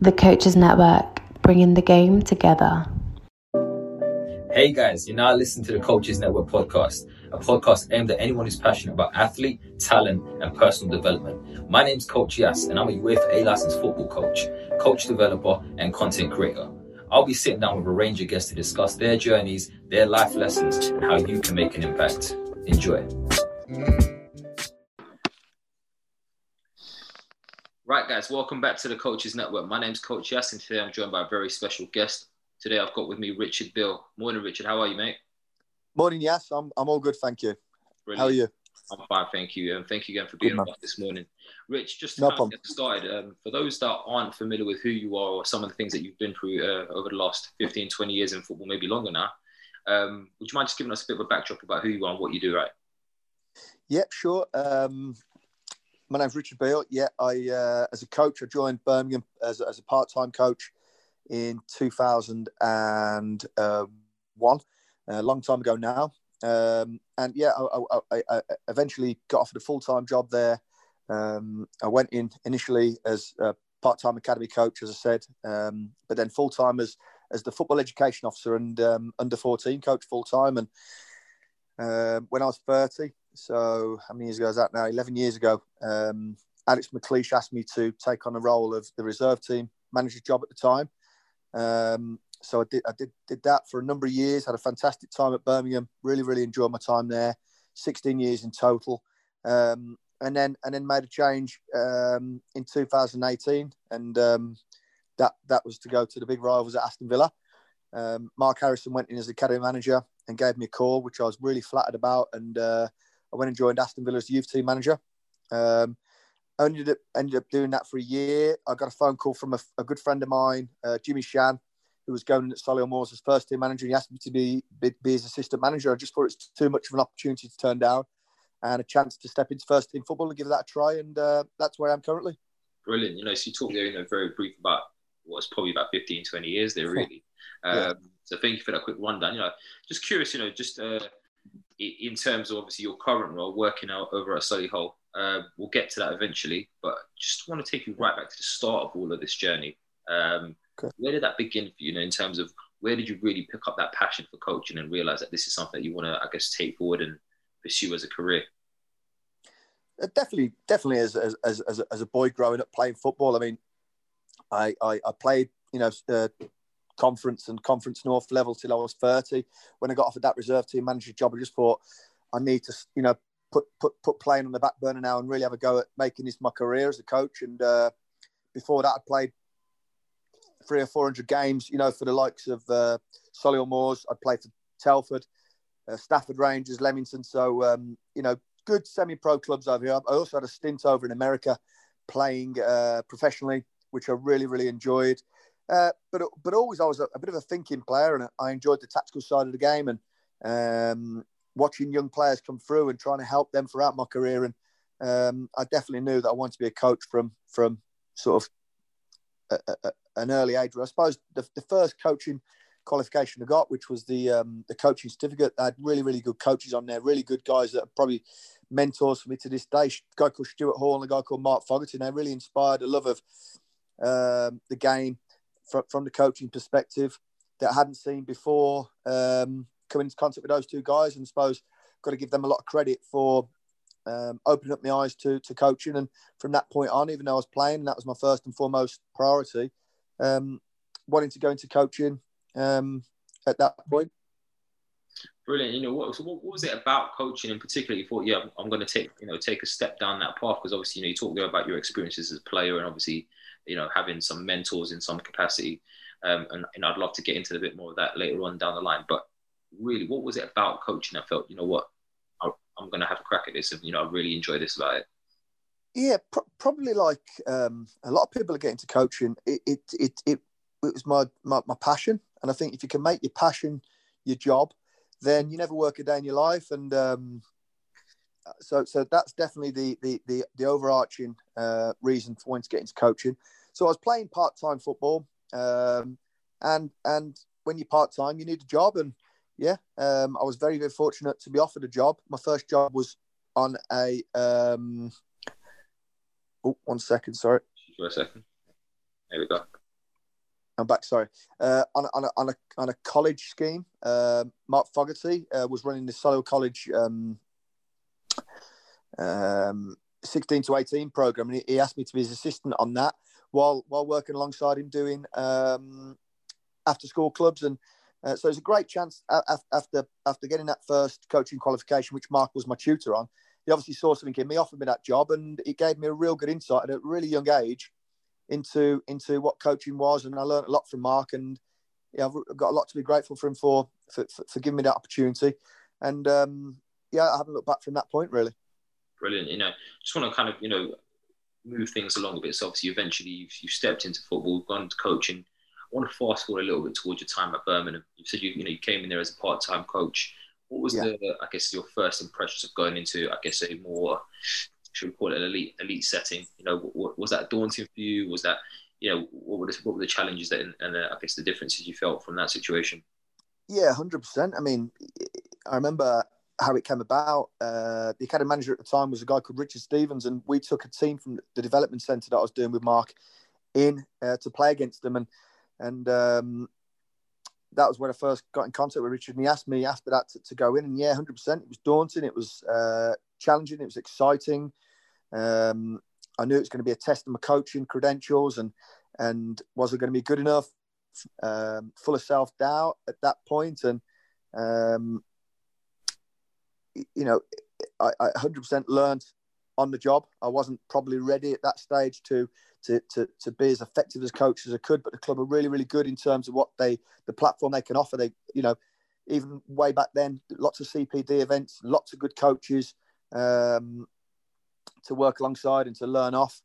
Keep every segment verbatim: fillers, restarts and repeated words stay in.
The Coaches Network, bringing the game together. Hey guys, you're now listening to the Coaches Network podcast, a podcast aimed at anyone who's passionate about athlete, talent and personal development. My name's Coach Yas and I'm a UEFA A-licensed football coach, coach developer and content creator. I'll be sitting down with a range of guests to discuss their journeys, their life lessons and how you can make an impact. Enjoy. Right guys, welcome back to the Coaches Network. My name's Coach Yas and today I'm joined by a very special guest. Today I've got with me Richard Beale. Morning, Richard. How are you, mate? Morning, Yas. I'm I'm all good, thank you. Brilliant. How are you? I'm fine, thank you. And thank you again for being on this morning. Rich, just to no kind of get started, um, for those that aren't familiar with who you are or some of the things that you've been through uh, over the last fifteen, twenty years in football, maybe longer now, um, would you mind just giving us a bit of a backdrop about who you are and what you do, right? Yeah, sure. Um, my name's Richard Beale. Yeah, I uh, as a coach, I joined Birmingham as, as a part-time coach in two thousand one, a long time ago now. Um, and yeah, I, I, I eventually got offered a full-time job there. Um, I went in initially as a part-time academy coach, as I said, um, but then full-time as, as the football education officer and um, under fourteen coach full-time. And uh, when I was thirty, so how many years ago is that now? eleven years ago, um, Alex McLeish asked me to take on a role of the reserve team manager job at the time. Um, so I did, I did, did that for a number of years. Had a fantastic time at Birmingham. Really, really enjoyed my time there. sixteen years in total. Um, and then, and then made a change um, in two thousand eighteen, and um, that that was to go to the big rivals at Aston Villa. Um, Mark Harrison went in as academy manager and gave me a call, which I was really flattered about. And uh, I went and joined Aston Villa as youth team manager. Um, Ended up, ended up doing that for a year. I got a phone call from a, a good friend of mine, uh, Jimmy Shan, who was going at Solihull Moors as first team manager. He asked me to be, be, be his assistant manager. I just thought it's too much of an opportunity to turn down and a chance to step into first team football and give that a try. And uh, that's where I am currently. Brilliant. You know, so you talked there, you know, very brief about what's probably about fifteen, twenty years there, really. Um, yeah. So thank you for that quick rundown. You know, just curious, you know, just uh, in terms of obviously your current role, working out over at Solihull. Uh, we'll get to that eventually, but just want to take you right back to the start of all of this journey. Um, okay. Where did that begin for you, you know, in terms of where did you really pick up that passion for coaching and realise that this is something that you want to, I guess, take forward and pursue as a career? Uh, definitely, definitely as, as as as a boy growing up playing football. I mean, I I, I played, you know, uh, conference and conference north level till I was thirty. When I got offered that reserve team manager job, I just thought I need to, you know, Put, put put playing on the back burner now and really have a go at making this my career as a coach. And uh, before that, I played three or four hundred games, you know, for the likes of uh, Solihull Moors. I played for Telford, uh, Stafford Rangers, Leamington. So, um, you know, good semi-pro clubs over here. I also had a stint over in America playing uh, professionally, which I really, really enjoyed. Uh, but but always I was a, a bit of a thinking player and I enjoyed the tactical side of the game and um watching young players come through and trying to help them throughout my career. And um, I definitely knew that I wanted to be a coach from from sort of a, a, an early age. I suppose the, the first coaching qualification I got, which was the um, the coaching certificate, I had really, really good coaches on there, really good guys that are probably mentors for me to this day. A guy called Stuart Hall and a guy called Mark Fogarty. And they really inspired a love of um, the game from, from the coaching perspective that I hadn't seen before. Um come into contact with those two guys and I suppose got to give them a lot of credit for um, opening up my eyes to to coaching. And from that point on, even though I was playing, that was my first and foremost priority, um, wanting to go into coaching um, at that point. Brilliant. You know, what, so what, what was it about coaching in particular you thought, yeah, I'm, I'm going to take, you know, take a step down that path? Because obviously, you know, you talked there about your experiences as a player and obviously, you know, having some mentors in some capacity. Um, and, and I'd love to get into a bit more of that later on down the line. But really, what was it about coaching I felt, you know what, I'm going to have a crack at this and, you know, I really enjoy this about it? Yeah, pro- probably like um, a lot of people are getting to coaching. It it it it, it was my, my my passion, and I think if you can make your passion your job, then you never work a day in your life. And um, so so that's definitely the the the, the overarching uh, reason for wanting to get into coaching. So I was playing part time football, um, and and when you're part time, you need a job, and yeah, um, I was very very fortunate to be offered a job. My first job was on a. Um, Oh, one second, sorry. For a second. There we go. I'm back, sorry. Uh, on, a, on, a, on, a, on a college scheme, uh, Mark Fogarty uh, was running the Solihull College um, um, sixteen to eighteen programme, and he, he asked me to be his assistant on that while while working alongside him doing um, after-school clubs. And uh, so it was a great chance after, after getting that first coaching qualification, which Mark was my tutor on. He obviously saw something in me, offered me that job, and it gave me a real good insight at a really young age into into what coaching was, and I learned a lot from Mark, and yeah, I've got a lot to be grateful for him for for, for giving me that opportunity, and um, yeah, I haven't looked back from that point really. Brilliant, you know. Just want to kind of you know move things along a bit. So obviously, eventually, you've, you've stepped into football, gone to coaching. I want to fast forward a little bit towards your time at Birmingham. You said you you know you came in there as a part time coach. What was yeah. the, I guess, your first impressions of going into, I guess, a more, should we call it an elite elite setting? You know, what, what, was that daunting for you? Was that, you know, what were the, what were the challenges that, and the, I guess the differences you felt from that situation? Yeah, one hundred percent. I mean, I remember how it came about. Uh, the academy manager at the time was a guy called Richard Stevens, and we took a team from the development centre that I was doing with Mark in uh, to play against them. And, and, um, that was when I first got in contact with Richard, and he asked me after that to, to go in, and yeah, one hundred percent. It was daunting, it was uh, challenging, it was exciting. Um, I knew it was going to be a test of my coaching credentials, and and was it going to be good enough? Um, full of self-doubt at that point, and um, you know, I, I one hundred percent learned on the job. I wasn't probably ready at that stage to To, to to be as effective as coach as I could, but the club are really, really good in terms of what they, the platform they can offer. They, you know, even way back then, lots of C P D events, lots of good coaches um, to work alongside and to learn off.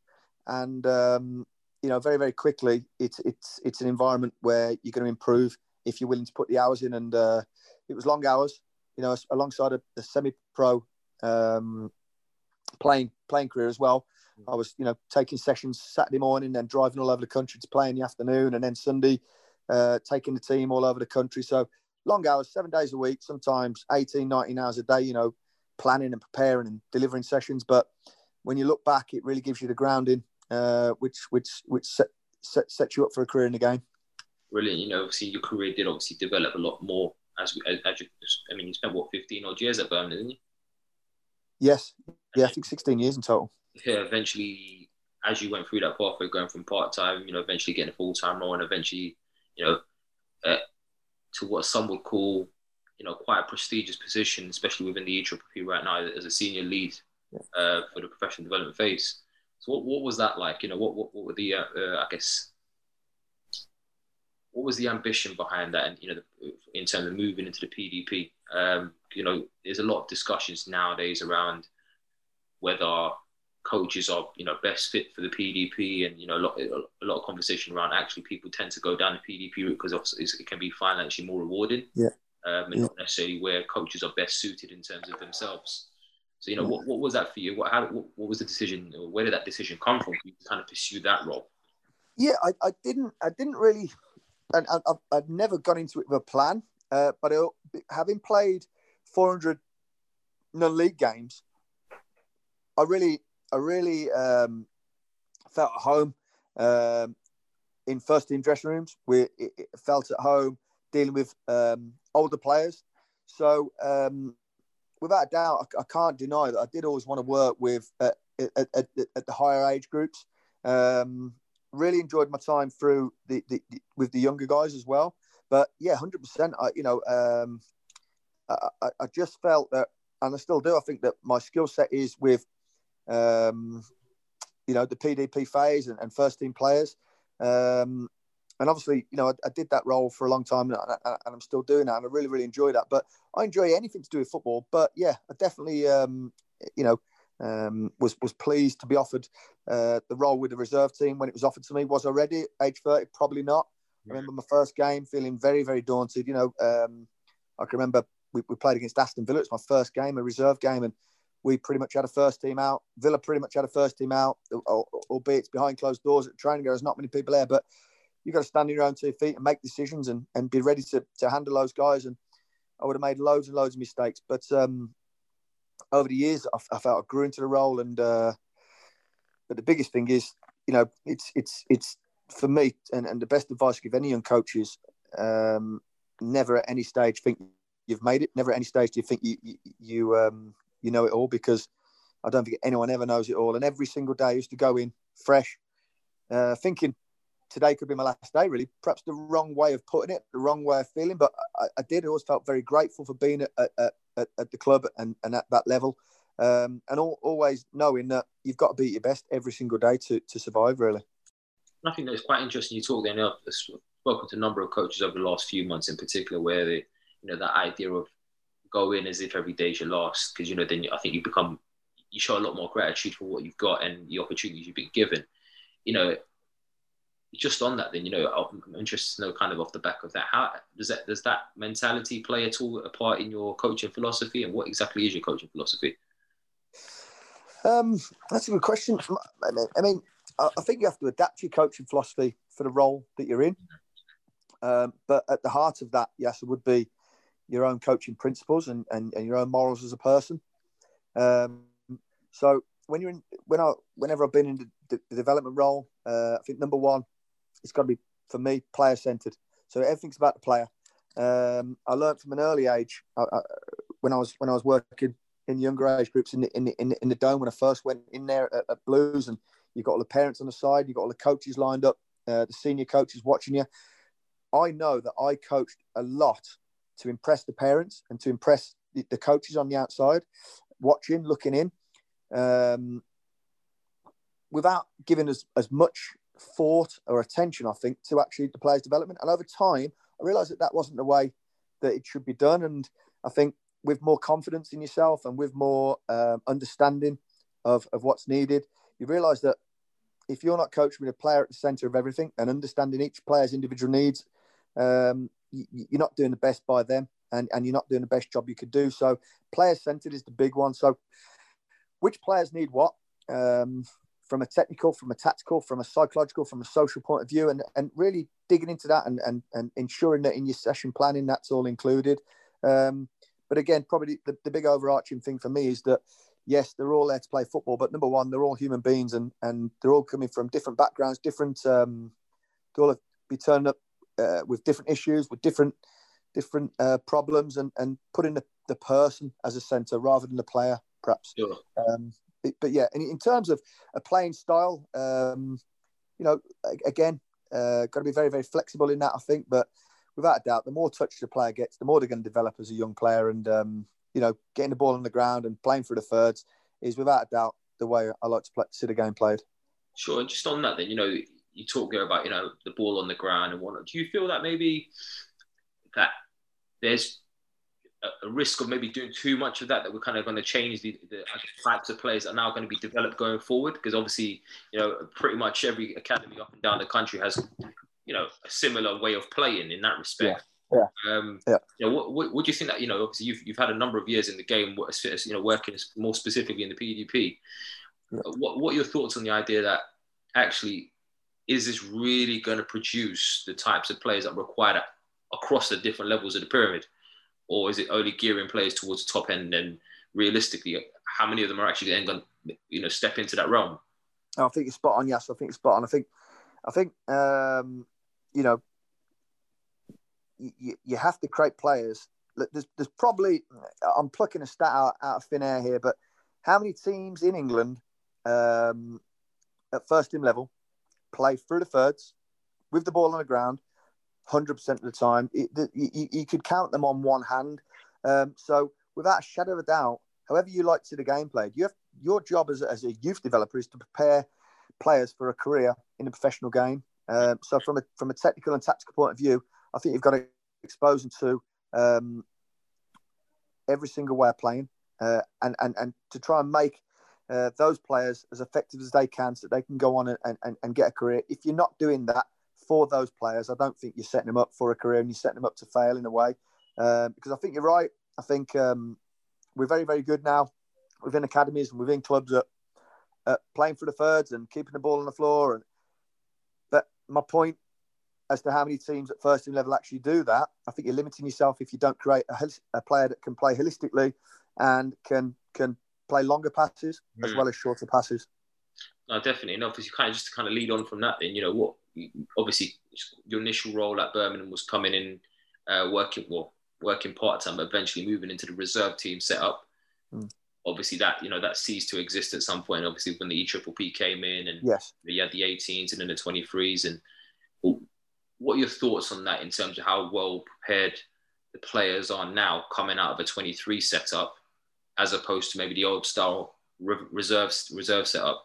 And, um, you know, very, very quickly, it's it's it's an environment where you're going to improve if you're willing to put the hours in. And uh, it was long hours, you know, alongside a, a semi-pro um, playing playing career as well. I was, you know, taking sessions Saturday morning, then driving all over the country to play in the afternoon, and then Sunday, uh, taking the team all over the country. So long hours, seven days a week, sometimes eighteen, nineteen hours a day, you know, planning and preparing and delivering sessions. But when you look back, it really gives you the grounding, uh, which which which set, set, sets you up for a career in the game. Brilliant. You know, obviously your career did obviously develop a lot more as, as, as you, I mean, you spent, what, fifteen odd years at Birmingham, didn't you? Yes. Yeah, I think sixteen years in total. Yeah, eventually, as you went through that pathway, going from part-time, you know, eventually getting a full-time role, and eventually, you know, uh, to what some would call, you know, quite a prestigious position, especially within the E P P right now, as a senior lead uh, for the professional development phase. So what, what was that like? You know, what, what, what were the, uh, uh, I guess, what was the ambition behind that, and, you know, the, in terms of moving into the P D P? Um, you know, there's a lot of discussions nowadays around whether coaches are, you know, best fit for the P D P, and, you know, a lot, a lot of conversation around actually people tend to go down the P D P route because it can be financially more rewarding, yeah, um, and yeah. not necessarily where coaches are best suited in terms of themselves. So, you know, yeah. what, what was that for you? What, how, what, what was the decision? Where did that decision come from? You kind of pursue that role. Yeah, I, I didn't, I didn't really, and I, I've, I've never gone into it with a plan. Uh, but I, having played four hundred non-league games, I really. I really um, felt at home um, in first team dressing rooms. We it, it felt at home dealing with um, older players. So um, without a doubt, I, I can't deny that I did always want to work with uh, at, at, at the higher age groups. Um, really enjoyed my time through the, the, the with the younger guys as well. But yeah, one hundred percent. I you know um, I, I just felt that, and I still do. I think that my skill set is with Um, you know, the P D P phase and, and first team players, um, and obviously, you know, I, I did that role for a long time, and, I, and I'm still doing that, and I really, really enjoy that. But I enjoy anything to do with football. But yeah, I definitely, um, you know, um, was was pleased to be offered uh, the role with the reserve team when it was offered to me. Was I ready? Age thirty, probably not. I remember my first game feeling very, very daunted. You know, um, I can remember we, we played against Aston Villa. It's my first game, a reserve game, and we pretty much had a first team out. Villa pretty much had a first team out, albeit it's behind closed doors at the training. There's not many people there, but you've got to stand on your own two feet and make decisions and, and be ready to, to handle those guys. And I would have made loads and loads of mistakes. But um, over the years, I, I felt I grew into the role. And uh, but the biggest thing is, you know, it's it's it's. for me, and, and the best advice I give any young coach is um, never at any stage think you've made it. Never at any stage do you think you you, you, um, you know it all, because I don't think anyone ever knows it all. And every single day I used to go in fresh, uh, thinking today could be my last day, really. Perhaps the wrong way of putting it, the wrong way of feeling, but I, I did. I always felt very grateful for being at, at, at, at the club and, and at that level. Um, and all, always knowing that you've got to be at your best every single day to, to survive, really. I think that's quite interesting. You talk there. I've spoken to a number of coaches over the last few months, in particular, where they, you know, that idea of go in as if every day's your last, because you know, then I think you become, you show a lot more gratitude for what you've got and the opportunities you've been given. You know, just on that, then you know, I'm interested to know, kind of off the back of that, how does that does that mentality play at all a part in your coaching philosophy, and what exactly is your coaching philosophy? Um, that's a good question. I mean. I think you have to adapt your coaching philosophy for the role that you're in. Um, but at the heart of that, yes, it would be your own coaching principles and, and, and your own morals as a person. Um, so when you're in, when I, whenever I've been in the, the development role, uh, I think number one, it's got to be, for me, player centred. So everything's about the player. Um, I learned from an early age I, I, when I was when I was working in younger age groups in the in the, in the, in the dome when I first went in there at, at Blues, and you've got all the parents on the side. You've got all the coaches lined up. Uh, the senior coaches watching you. I know that I coached a lot to impress the parents and to impress the, the coaches on the outside, watching, looking in, um, without giving as, as much thought or attention, I think, to actually the players' development. And over time, I realised that that wasn't the way that it should be done. And I think with more confidence in yourself and with more um, understanding of, of what's needed, you realise that if you're not coaching with a player at the centre of everything and understanding each player's individual needs, um, you, you're not doing the best by them, and, and you're not doing the best job you could do. So player-centred is the big one. So which players need what, um, from a technical, from a tactical, from a psychological, from a social point of view, and, and really digging into that and, and, and ensuring that in your session planning, that's all included. Um, but again, probably the, the big overarching thing for me is that, yes, they're all there to play football, but number one, they're all human beings, and, and they're all coming from different backgrounds, different. Um, they'll all be turning up uh, with different issues, with different different uh, problems, and and putting the, the person as a centre rather than the player, perhaps. Sure. Um, it, but yeah, in, in terms of a playing style, um, you know, again, uh, got to be very very flexible in that, I think. But without a doubt, the more touch the player gets, the more they're going to develop as a young player, and. Um, You know, getting the ball on the ground and playing through the thirds is without a doubt the way I like to play, see the game played. Sure, and just on that then, you know, you talk there about, you know, the ball on the ground and whatnot. Do you feel that maybe that there's a risk of maybe doing too much of that, that we're kind of going to change the, the types of players that are now going to be developed going forward? Because obviously, you know, pretty much every academy up and down the country has, you know, a similar way of playing in that respect. Yeah. Yeah. Um, yeah. You know, what, what, what do you think that, you know, obviously you've, you've had a number of years in the game, you know, working more specifically in the P D P. Yeah. What, what are your thoughts on the idea that actually, is this really going to produce the types of players that are required at, across the different levels of the pyramid? Or is it only gearing players towards the top end? And realistically, how many of them are actually then going to, you know, step into that realm? I think it's spot on, yes. I think it's spot on. I think, I think um, you know, You, you have to create players. There's, there's probably, I'm plucking a stat out, out of thin air here, but how many teams in England um, at first team level play through the thirds with the ball on the ground one hundred percent of the time? It, you, you could count them on one hand. Um, so without a shadow of a doubt, however you like to see the game played, you have, your job as, as a youth developer is to prepare players for a career in the professional game. Um, so from a, from a technical and tactical point of view, I think you've got to expose them to um, every single way of playing, uh, and, and and to try and make uh, those players as effective as they can so that they can go on and, and, and get a career. If you're not doing that for those players, I don't think you're setting them up for a career and you're setting them up to fail in a way. Uh, because I think you're right. I think um, we're very, very good now within academies and within clubs at, at playing for the thirds and keeping the ball on the floor. And but my point as to how many teams at first team level actually do that, I think you're limiting yourself if you don't create a, a player that can play holistically and can can play longer passes mm. as well as shorter passes. No, definitely. And obviously, kind of just to kind of lead on from that, then, you know, what obviously your initial role at Birmingham was coming in, uh, working well, working part-time, but eventually moving into the reserve team setup. Mm. Obviously, that, you know, that ceased to exist at some point. Obviously, when the E P P P came in and yes. you had the eighteens and then the twenty-threes. And well, what are your thoughts on that in terms of how well prepared the players are now coming out of a twenty-three setup as opposed to maybe the old style re- reserve, reserve setup?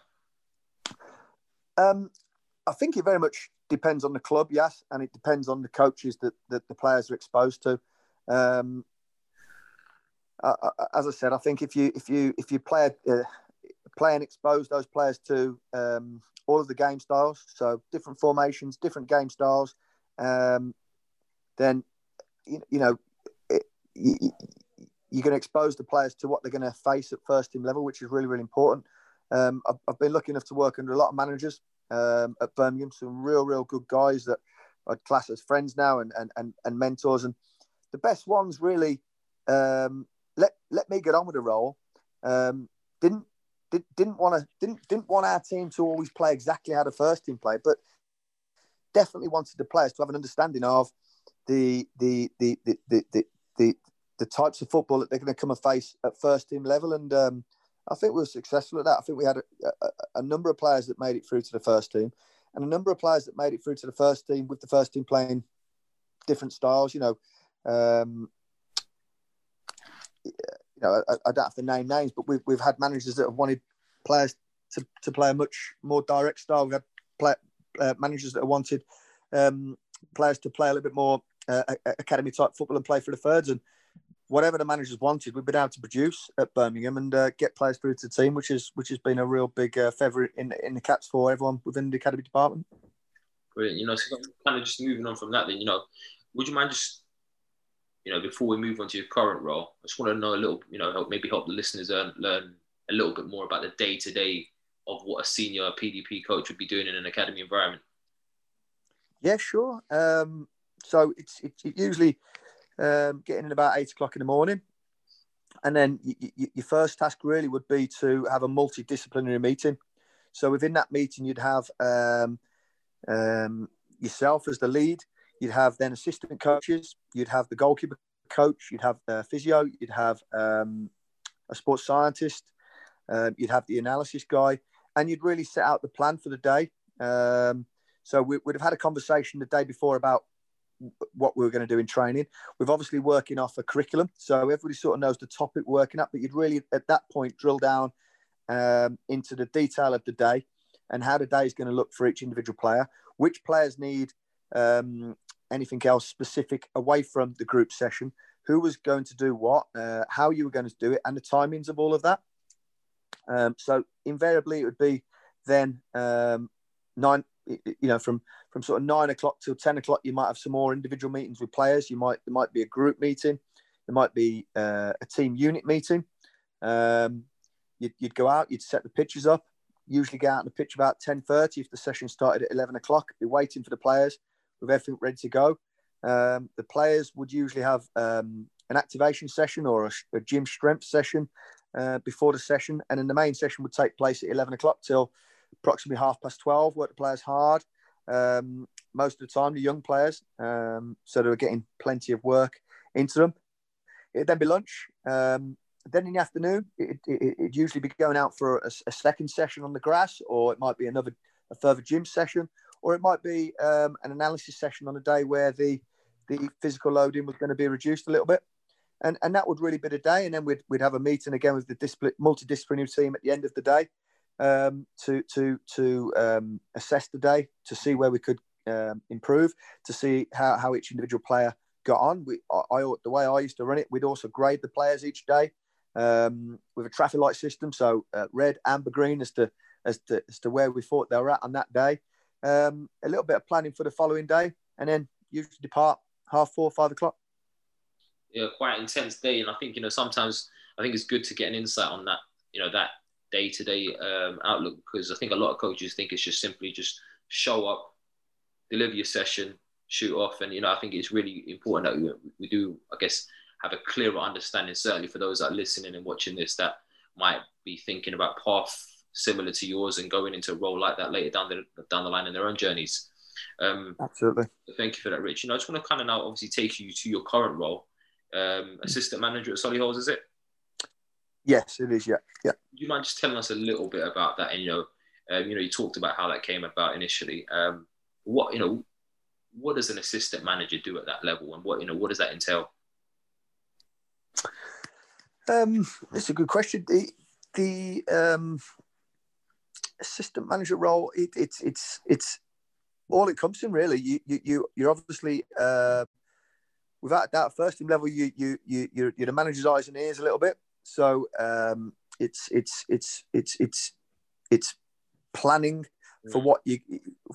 Um, I think it very much depends on the club, yes, and it depends on the coaches that, that the players are exposed to. Um, I, I, as I said, I think if you if you if you play uh, play and expose those players to um, all of the game styles, so different formations, different game styles, um, then you, you know it, you, you're going to expose the players to what they're going to face at first team level, which is really, really important. Um, I've, I've been lucky enough to work under a lot of managers um, at Birmingham, some real, real good guys that I'd class as friends now and and and, and mentors and. The best ones really um, let let me get on with the role. Um, didn't did, didn't want to didn't didn't want our team to always play exactly how the first team played, but definitely wanted the players to have an understanding of the the the the the the, the, the types of football that they're going to come and face at first team level. And um, I think we were successful at that. I think we had a, a, a number of players that made it through to the first team, and a number of players that made it through to the first team with the first team playing different styles. You know. Um, you know, I, I don't have to name names, but we've we've had managers that have wanted players to, to play a much more direct style. We've had play, uh, managers that have wanted um, players to play a little bit more uh, academy type football and play for the thirds. And whatever the managers wanted, we've been able to produce at Birmingham and uh, get players through to the team, which is which has been a real big uh, favourite in in the Cats for everyone within the academy department. Brilliant, you know. So kind of just moving on from that, then, you know, would you mind just you know, before we move on to your current role, I just want to know a little, you know, help, maybe help the listeners learn, learn a little bit more about the day-to-day of what a senior P D P coach would be doing in an academy environment. Yeah, sure. Um, so it's, it's usually um, getting in about eight o'clock in the morning. And then y- y- your first task really would be to have a multidisciplinary meeting. So within that meeting, you'd have um, um, yourself as the lead. You'd have then assistant coaches, you'd have the goalkeeper coach, you'd have the physio, you'd have um, a sports scientist, uh, you'd have the analysis guy, and you'd really set out the plan for the day. Um, so we would have had a conversation the day before about what we were going to do in training. We've obviously working off a curriculum, so everybody sort of knows the topic we're working at, but you'd really at that point drill down um, into the detail of the day and how the day is going to look for each individual player, which players need um anything else specific away from the group session, who was going to do what, uh, how you were going to do it, and the timings of all of that. Um, so invariably it would be then um, nine, you know, from, from sort of nine o'clock till ten o'clock, you might have some more individual meetings with players. You might, there might be a group meeting. There might be uh, a team unit meeting. Um, you'd, you'd go out, you'd set the pitches up, usually go out on the pitch about ten thirty. If the session started at eleven o'clock, be waiting for the players with everything ready to go. Um, the players would usually have um, an activation session or a, a gym strength session uh, before the session. And then the main session would take place at eleven o'clock till approximately half past twelve, work the players hard. Um, most of the time, the young players, um, so they were getting plenty of work into them. It'd then be lunch. Um, then in the afternoon, it, it, it'd usually be going out for a, a second session on the grass, or it might be another a further gym session, or it might be um, an analysis session on a day where the the physical loading was going to be reduced a little bit. And and that would really be the day. And then we'd we'd have a meeting again with the discipl- multidisciplinary team at the end of the day um, to to to um, assess the day, to see where we could um, improve, to see how, how each individual player got on. We I, I the way I used to run it, we'd also grade the players each day um, with a traffic light system. So uh, red, amber, green as to as to as to where we thought they were at on that day. Um, a little bit of planning for the following day, and then usually depart half four, five o'clock. Yeah, quite an intense day, and I think you know sometimes I think it's good to get an insight on that. You know that day-to-day um, outlook, because I think a lot of coaches think it's just simply just show up, deliver your session, shoot off, and you know I think it's really important that we, we do, I guess, have a clearer understanding. Certainly for those that are listening and watching this, that might be thinking about path similar to yours and going into a role like that later down the down the line in their own journeys. Um, Absolutely. Thank you for that, Rich. You know, I just want to kind of now obviously take you to your current role, um, assistant manager at Solihull, is it? Yes, it is. Yeah, yeah. You mind just telling us a little bit about that? And you know, um, you know, you talked about how that came about initially. Um, what you know, what does an assistant manager do at that level, and what you know, what does that entail? Um, that's a good question. The the um, assistant manager role, it, it's it's it's all it comes in really. You you you you're obviously uh, without that first team level. You you you you're, you're the manager's eyes and ears a little bit. So um, it's it's it's it's it's it's planning for what you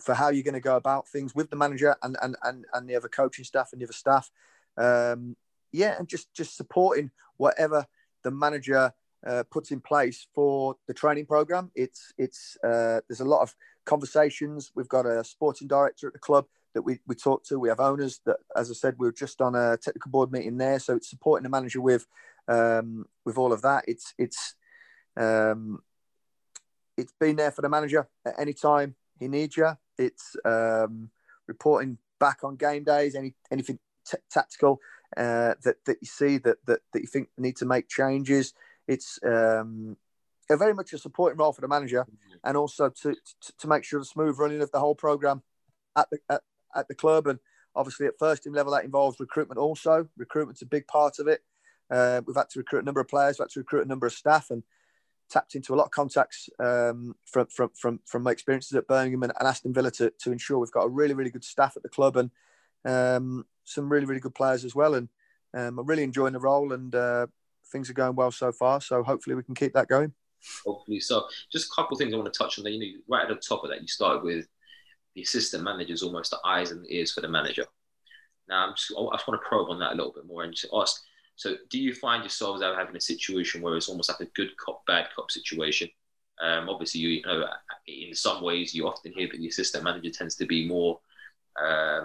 for how you're going to go about things with the manager and and and, and the other coaching staff and the other staff, um, yeah, and just just supporting whatever the manager uh, puts in place for the training program. It's it's uh, there's a lot of conversations. We've got a sporting director at the club that we we talk to. We have owners that, as I said, we were just on a technical board meeting there. So it's supporting the manager with. Um, with all of that, it's it's um, it's been there for the manager at any time he needs you. It's um, reporting back on game days, any anything t- tactical uh, that that you see that that that you think need to make changes. It's um, a very much a supporting role for the manager, and also to to, to make sure the smooth running of the whole program at the at, at the club, and obviously at first team level that involves recruitment. Also, recruitment's a big part of it. Uh, we've had to recruit a number of players, we've had to recruit a number of staff, and tapped into a lot of contacts um, from, from from from my experiences at Birmingham and, and Aston Villa to, to ensure we've got a really, really good staff at the club, and um, some really, really good players as well. And um, I'm really enjoying the role, and uh, things are going well so far. So hopefully we can keep that going. Hopefully so. Just a couple of things I want to touch on there. You know, right at the top of that, you started with the assistant manager's almost the eyes and ears for the manager. Now, I'm just, I just want to probe on that a little bit more and just ask, so do you find yourselves having a situation where it's almost like a good cop, bad cop situation? Um, obviously, you, you know, in some ways you often hear that the assistant manager tends to be more uh,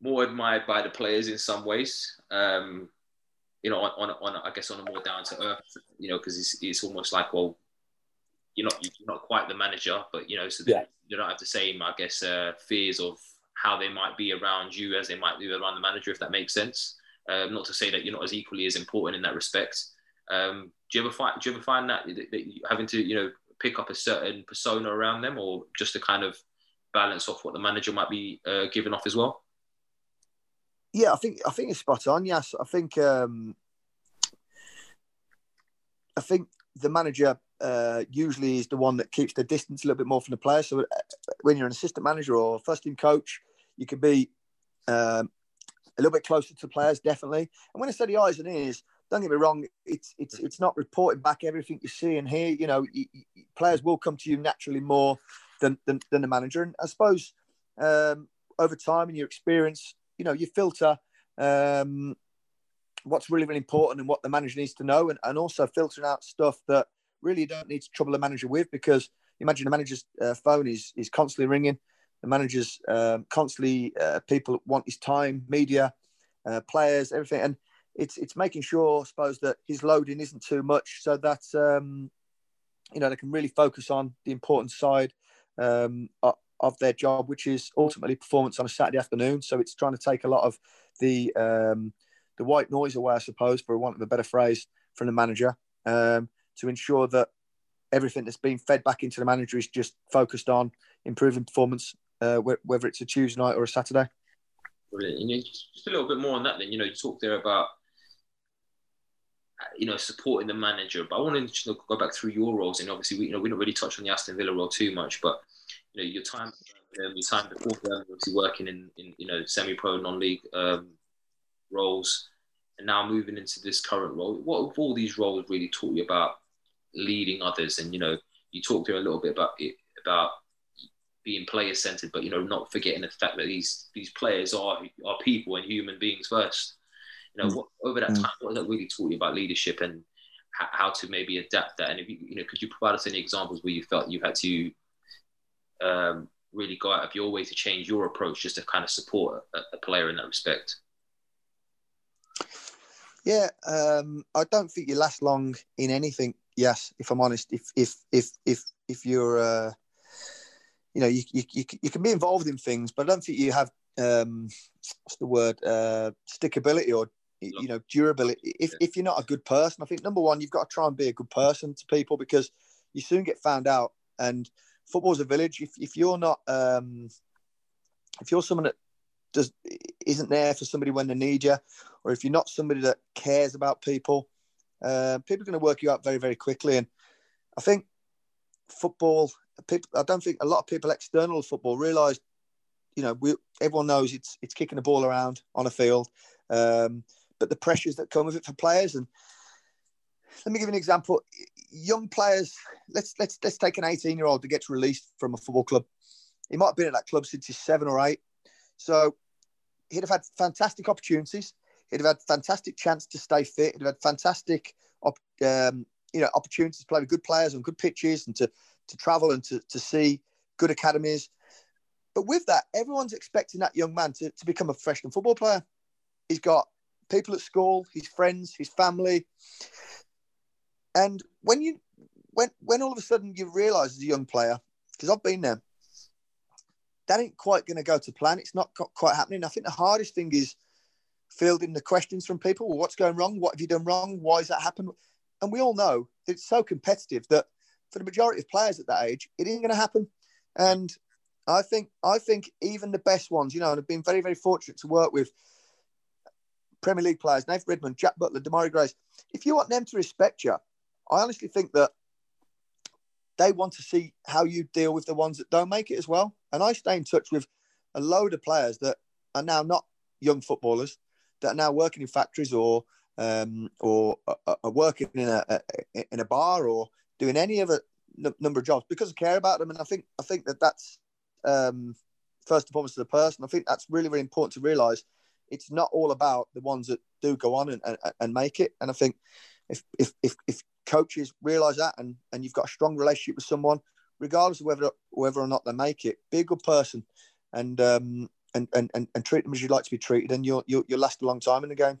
more admired by the players in some ways, um, you know, on, on, on I guess on a more down-to-earth, you know, because it's, it's almost like, well, you're not, you're not quite the manager, but, you know, so yeah. They don't have the same, I guess, uh, fears of how they might be around you as they might be around the manager, if that makes sense. Um, not to say that you're not as equally as important in that respect. Um, do you ever find do you ever find that, that, that you having to you know pick up a certain persona around them, or just to kind of balance off what the manager might be uh, giving off as well? Yeah, I think I think it's spot on. Yes, I think um, I think the manager uh, usually is the one that keeps the distance a little bit more from the player. So when you're an assistant manager or first team coach, you can be um, a little bit closer to players, definitely. And when I say the eyes and ears, don't get me wrong, it's it's it's not reporting back everything you see and hear. You know, you, you, players will come to you naturally more than than, than the manager. And I suppose um, over time and your experience, you know, you filter um, what's really, really important and what the manager needs to know, and, and also filtering out stuff that really you don't need to trouble the manager with, because imagine the manager's uh, phone is is constantly ringing. The managers um, constantly, uh, people want his time, media, uh, players, everything. And it's it's making sure, I suppose, that his loading isn't too much, so that, um, you know, they can really focus on the important side um, of their job, which is ultimately performance on a Saturday afternoon. So it's trying to take a lot of the um, the white noise away, I suppose, for want of a better phrase, from the manager, um, to ensure that everything that's been fed back into the manager is just focused on improving performance, Uh, whether it's a Tuesday night or a Saturday. Brilliant. And you know, just a little bit more on that then. You know, you talked there about, you know, supporting the manager, but I want to go back through your roles. And obviously, we, you know, we don't really touch on the Aston Villa role too much, but, you know, your time, um, your time before, um, obviously working in, in, you know, semi-pro, non-league um, roles. and now moving into this current role, what have all these roles really taught you about leading others? And, you know, you talked there a little bit about it, about being player-centered, but, you know, not forgetting the fact that these these players are are people and human beings first. You know, mm. what, over that mm. time, what has that really taught you about leadership and h- how to maybe adapt that? And, if you, you know, could you provide us any examples where you felt you had to um, really go out of your way to change your approach just to kind of support a, a player in that respect? Yeah, um, I don't think you last long in anything, yes, if I'm honest. If if if if, if you're... Uh... You know, you, you you you can be involved in things, but I don't think you have um, what's the word uh, stickability or you know durability. If if you're not a good person, I think number one, you've got to try and be a good person to people because you soon get found out. And football's a village. If if you're not um, if you're someone that does isn't there for somebody when they need you, or if you're not somebody that cares about people, uh, people are going to work you out very very quickly. And I think football. People, I don't think a lot of people external to football realise, you know, we, everyone knows it's it's kicking the ball around on a field, um, but the pressures that come with it for players. And let me give you an example: young players. Let's let's let's take an eighteen-year-old that gets released from a football club. He might have been at that club since he's seven or eight, so he'd have had fantastic opportunities. He'd have had fantastic chance to stay fit. He'd have had fantastic, op, um, you know, opportunities to play with good players on good pitches and to. to travel and to, to see good academies. But with that, everyone's expecting that young man to, to become a professional football player. He's got people at school, his friends, his family. And when you when when all of a sudden you realise as a young player, because I've been there, that ain't quite going to go to plan. It's not quite happening. I think the hardest thing is fielding the questions from people. Well, what's going wrong? What have you done wrong? Why has that happened? And we all know that it's so competitive that for the majority of players at that age, it isn't going to happen. And I think I think even the best ones, you know, and I've been very, very fortunate to work with Premier League players, Nathan Redmond, Jack Butler, Demarai Gray. If you want them to respect you, I honestly think that they want to see how you deal with the ones that don't make it as well. And I stay in touch with a load of players that are now not young footballers, that are now working in factories or um, or are, are working in a, a in a bar or doing any other n- number of jobs because I care about them. And I think I think that that's um, first and foremost as a person. I think that's really, really important to realise it's not all about the ones that do go on and, and, and make it. And I think if if if, if coaches realise that and, and you've got a strong relationship with someone, regardless of whether whether or not they make it, be a good person and um and, and, and, and treat them as you'd like to be treated, and you'll you'll, you'll last a long time in the game.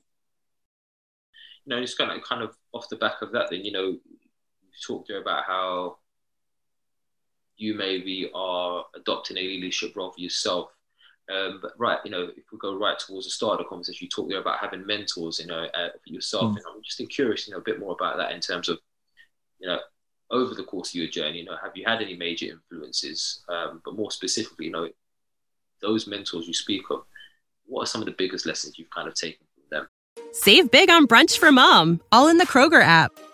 You know, just kind of kind of off the back of that, then you know. Talked there about how you maybe are adopting a leadership role for yourself. Um, but right, you know, if we go right towards the start of the conversation, you talked there about having mentors, you know, uh, for yourself. Mm. And I'm just curious, you know, a bit more about that in terms of, you know, over the course of your journey, you know, have you had any major influences? Um, but more specifically, you know, those mentors you speak of, what are some of the biggest lessons you've kind of taken from them? Save big on brunch for mom, all in the Kroger app.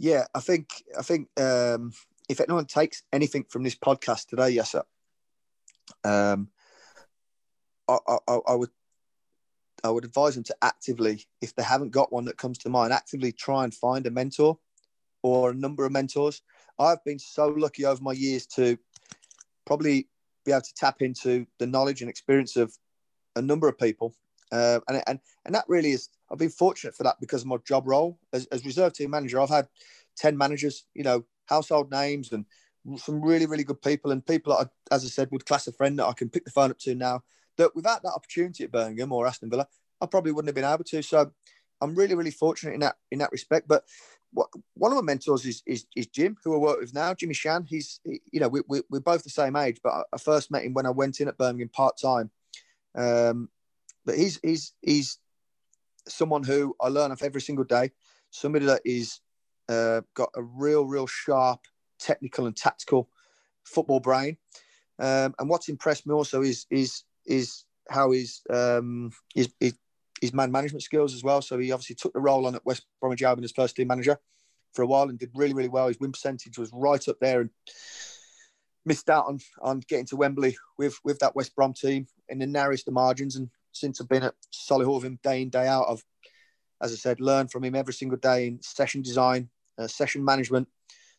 Yeah, I think I think um, if anyone takes anything from this podcast today, yes, sir. Um, I, I, I would I would advise them to actively, if they haven't got one that comes to mind, actively try and find a mentor or a number of mentors. I've been so lucky over my years to probably be able to tap into the knowledge and experience of a number of people. Uh, and, and and that really is, I've been fortunate for that because of my job role as, as reserve team manager. I've had ten managers, you know, household names and some really, really good people and people that, I, as I said, would class a friend that I can pick the phone up to now that without that opportunity at Birmingham or Aston Villa, I probably wouldn't have been able to. So I'm really, really fortunate in that in that respect. But what, one of my mentors is, is is Jim, who I work with now, Jimmy Shan. He's, he, you know, we, we, we're both the same age, but I, I first met him when I went in at Birmingham part-time. Um But he's he's he's someone who I learn off every single day. somebody that is uh, got a real, real sharp technical and tactical football brain. Um, and what's impressed me also is is is how his um, his, his his man management skills as well. So he obviously took the role on at West Bromwich Albion as first team manager for a while and did really, really well. His win percentage was right up there and missed out on on getting to Wembley with with that West Brom team in the narrowest of margins. And since I've been at Solihull with him day in, day out, I've, as I said, learned from him every single day in session design, uh, session management,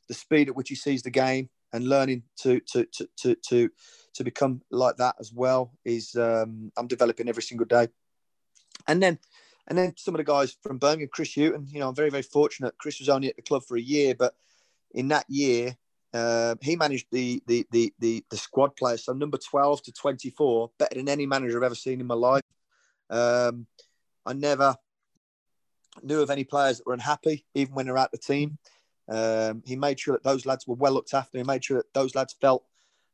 the speed at which he sees the game, and learning to to to to to, to become like that as well is um, I'm developing every single day. And then and then some of the guys from Birmingham, Chris Houghton, you know, I'm very, very fortunate. Chris was only at the club for a year, but in that year, uh, he managed the the the the, the squad players, so number twelve to twenty-four, better than any manager I've ever seen in my life. Um, I never knew of any players that were unhappy, even when they're out the team. Um, he made sure that those lads were well looked after. He made sure that those lads felt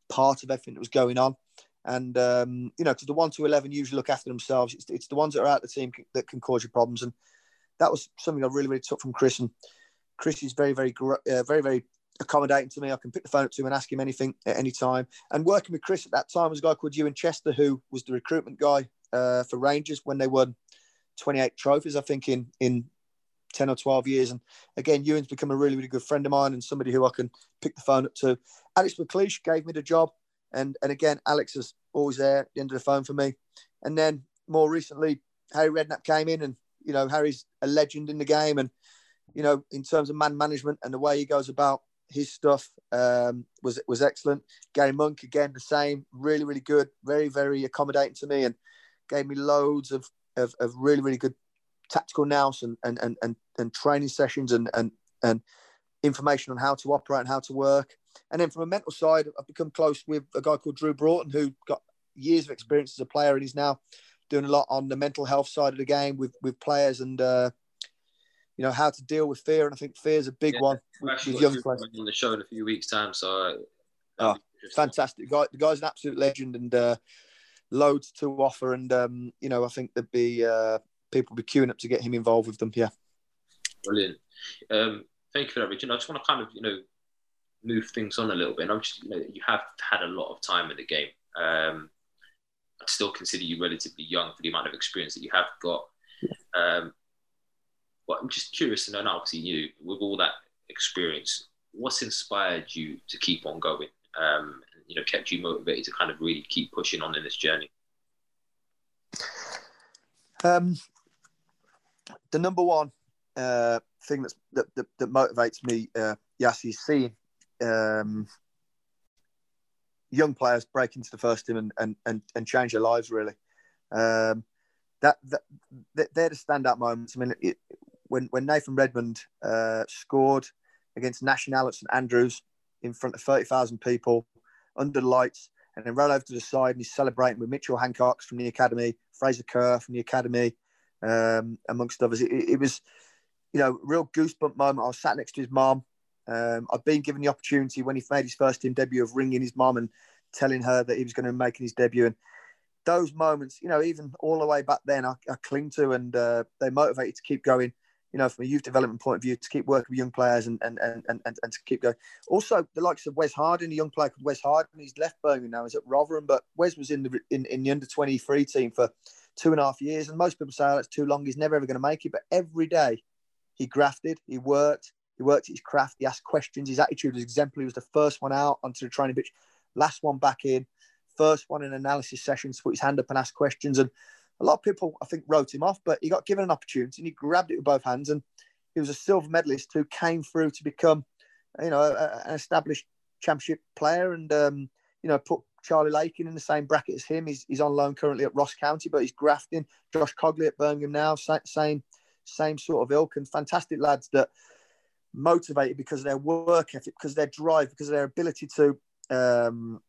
part of everything that was going on. And, um, you know, because the one to eleven usually look after themselves. It's, it's the ones that are out of the team c- that can cause you problems. And that was something I really, really took from Chris. And Chris is very, very, gr- uh, very, very accommodating to me. I can pick the phone up to him and ask him anything at any time. And working with Chris at that time was a guy called Ewan Chester, who was the recruitment guy uh, for Rangers when they won twenty-eight trophies, I think, in in ten or twelve years. And again, Ewan's become a really, really good friend of mine and somebody who I can pick the phone up to. Alex McLeish gave me the job. And and again, Alex is always there at the end of the phone for me. And then more recently, Harry Redknapp came in, and, you know, Harry's a legend in the game. And, you know, in terms of man management and the way he goes about his stuff um, was was excellent. Gary Monk, again, the same. Really, really good. Very, very accommodating to me and gave me loads of, of, of really, really good tactical nous and and, and, and and training sessions and and and information on how to operate and how to work. And then from a mental side, I've become close with a guy called Drew Broughton, who got years of experience as a player, and he's now doing a lot on the mental health side of the game with with players and uh, you know, how to deal with fear. And I think fear is a big yeah, one with, with young players. On the show in a few weeks' time, so oh, fantastic guy! The guy's an absolute legend and uh, loads to offer. And um, you know, I think there'd be uh, people be queuing up to get him involved with them. Yeah, brilliant. Um, thank you for that, Richard. I just want to kind of, you know, move things on a little bit. And I'm just, you know, you have had a lot of time in the game. Um, I still consider you relatively young for the amount of experience that you have got. Um, but I'm just curious to know, and obviously you, with all that experience, what's inspired you to keep on going? Um, you know, kept you motivated to kind of really keep pushing on in this journey? Um, the number one uh, thing that's, that, that, that motivates me, uh, yes, is seeing Um, young players break into the first team and and and, and change their lives. Really, um, that, that they're the standout moments. I mean, it, when when Nathan Redmond uh, scored against Nacional at St Andrews in front of thirty thousand people under the lights, and then ran over to the side and he's celebrating with Mitchell Hancock from the academy, Fraser Kerr from the academy, um, amongst others. It, it was, you know, a real goosebump moment. I was sat next to his mum. Um, I've been given the opportunity when he made his first team debut of ringing his mum and telling her that he was going to be making his debut. And those moments, you know, even all the way back then, I, I cling to, and uh, they motivate you to keep going, you know, from a youth development point of view, to keep working with young players and and and and, and to keep going. Also, the likes of Wes Harding, a young player called Wes Harding, he's left Birmingham now, he's at Rotherham, but Wes was in the in, in the under twenty-three team for two and a half years. And most people say, oh, that's too long, he's never ever going to make it. But every day he grafted, he worked, he worked at his craft. He asked questions. His attitude was exemplary. He was the first one out onto the training pitch, last one back in, first one in analysis sessions, put his hand up and ask questions. And a lot of people, I think, wrote him off, but he got given an opportunity and he grabbed it with both hands. And he was a silver medalist who came through to become, you know, a, an established championship player. And, um, you know, put Charlie Lakin in the same bracket as him. He's, he's on loan currently at Ross County, but he's grafting. Josh Cogley at Birmingham now, same, same sort of ilk, and fantastic lads that motivated because of their work ethic, because of their drive, because of their ability to um,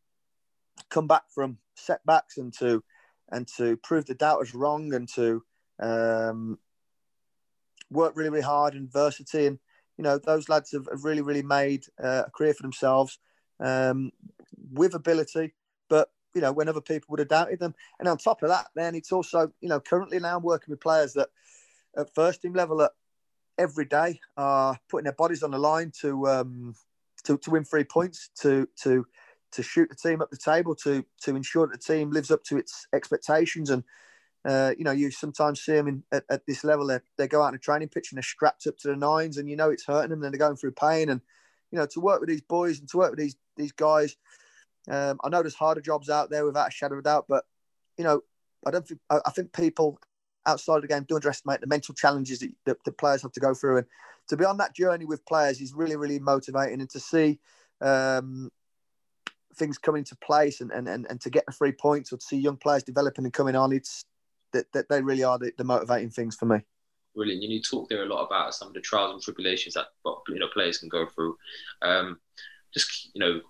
come back from setbacks and to and to prove the doubters wrong, and to um, work really, really hard in adversity. And, you know, those lads have, have really, really made uh, a career for themselves um, with ability, but, you know, when other people would have doubted them. And on top of that, then it's also, you know, currently now I'm working with players that at first team level at every day, uh, putting their bodies on the line to um, to, to win three points, to to to shoot the team up the table, to to ensure that the team lives up to its expectations. And uh, you know, you sometimes see them in, at, at this level, they they go out on a training pitch and they're strapped up to the nines, and you know it's hurting them, and they're going through pain. And you know, to work with these boys and to work with these these guys, um, I know there's harder jobs out there without a shadow of a doubt, but you know, I don't think I, I think people outside of the game do underestimate the mental challenges that, that the players have to go through, and to be on that journey with players is really, really motivating. And to see um, things come into place and, and and and to get the three points, or to see young players developing and coming on, it's that that they really are the, the motivating things for me. Brilliant. You talk there a lot about some of the trials and tribulations that, you know, players can go through. Um, just, you know,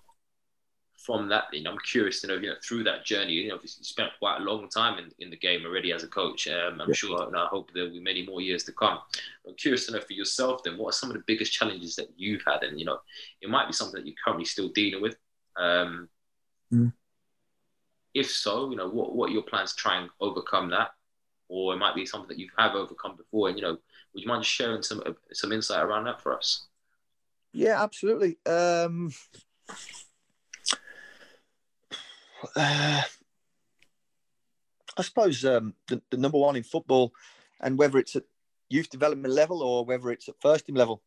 from that, you know, I'm curious to know, you know, through that journey, you know, obviously you spent quite a long time in, in the game already as a coach. Um, I'm yeah. sure, and I hope there will be many more years to come. I'm curious to know for yourself then, what are some of the biggest challenges that you've had? And, you know, it might be something that you're currently still dealing with. Um, mm. If so, you know, what, what are your plans to try and overcome that? Or it might be something that you have overcome before. And, you know, would you mind sharing some uh, some insight around that for us? Yeah, absolutely. Um, uh, I suppose um, the, the number one in football, and whether it's at youth development level or whether it's at first team level,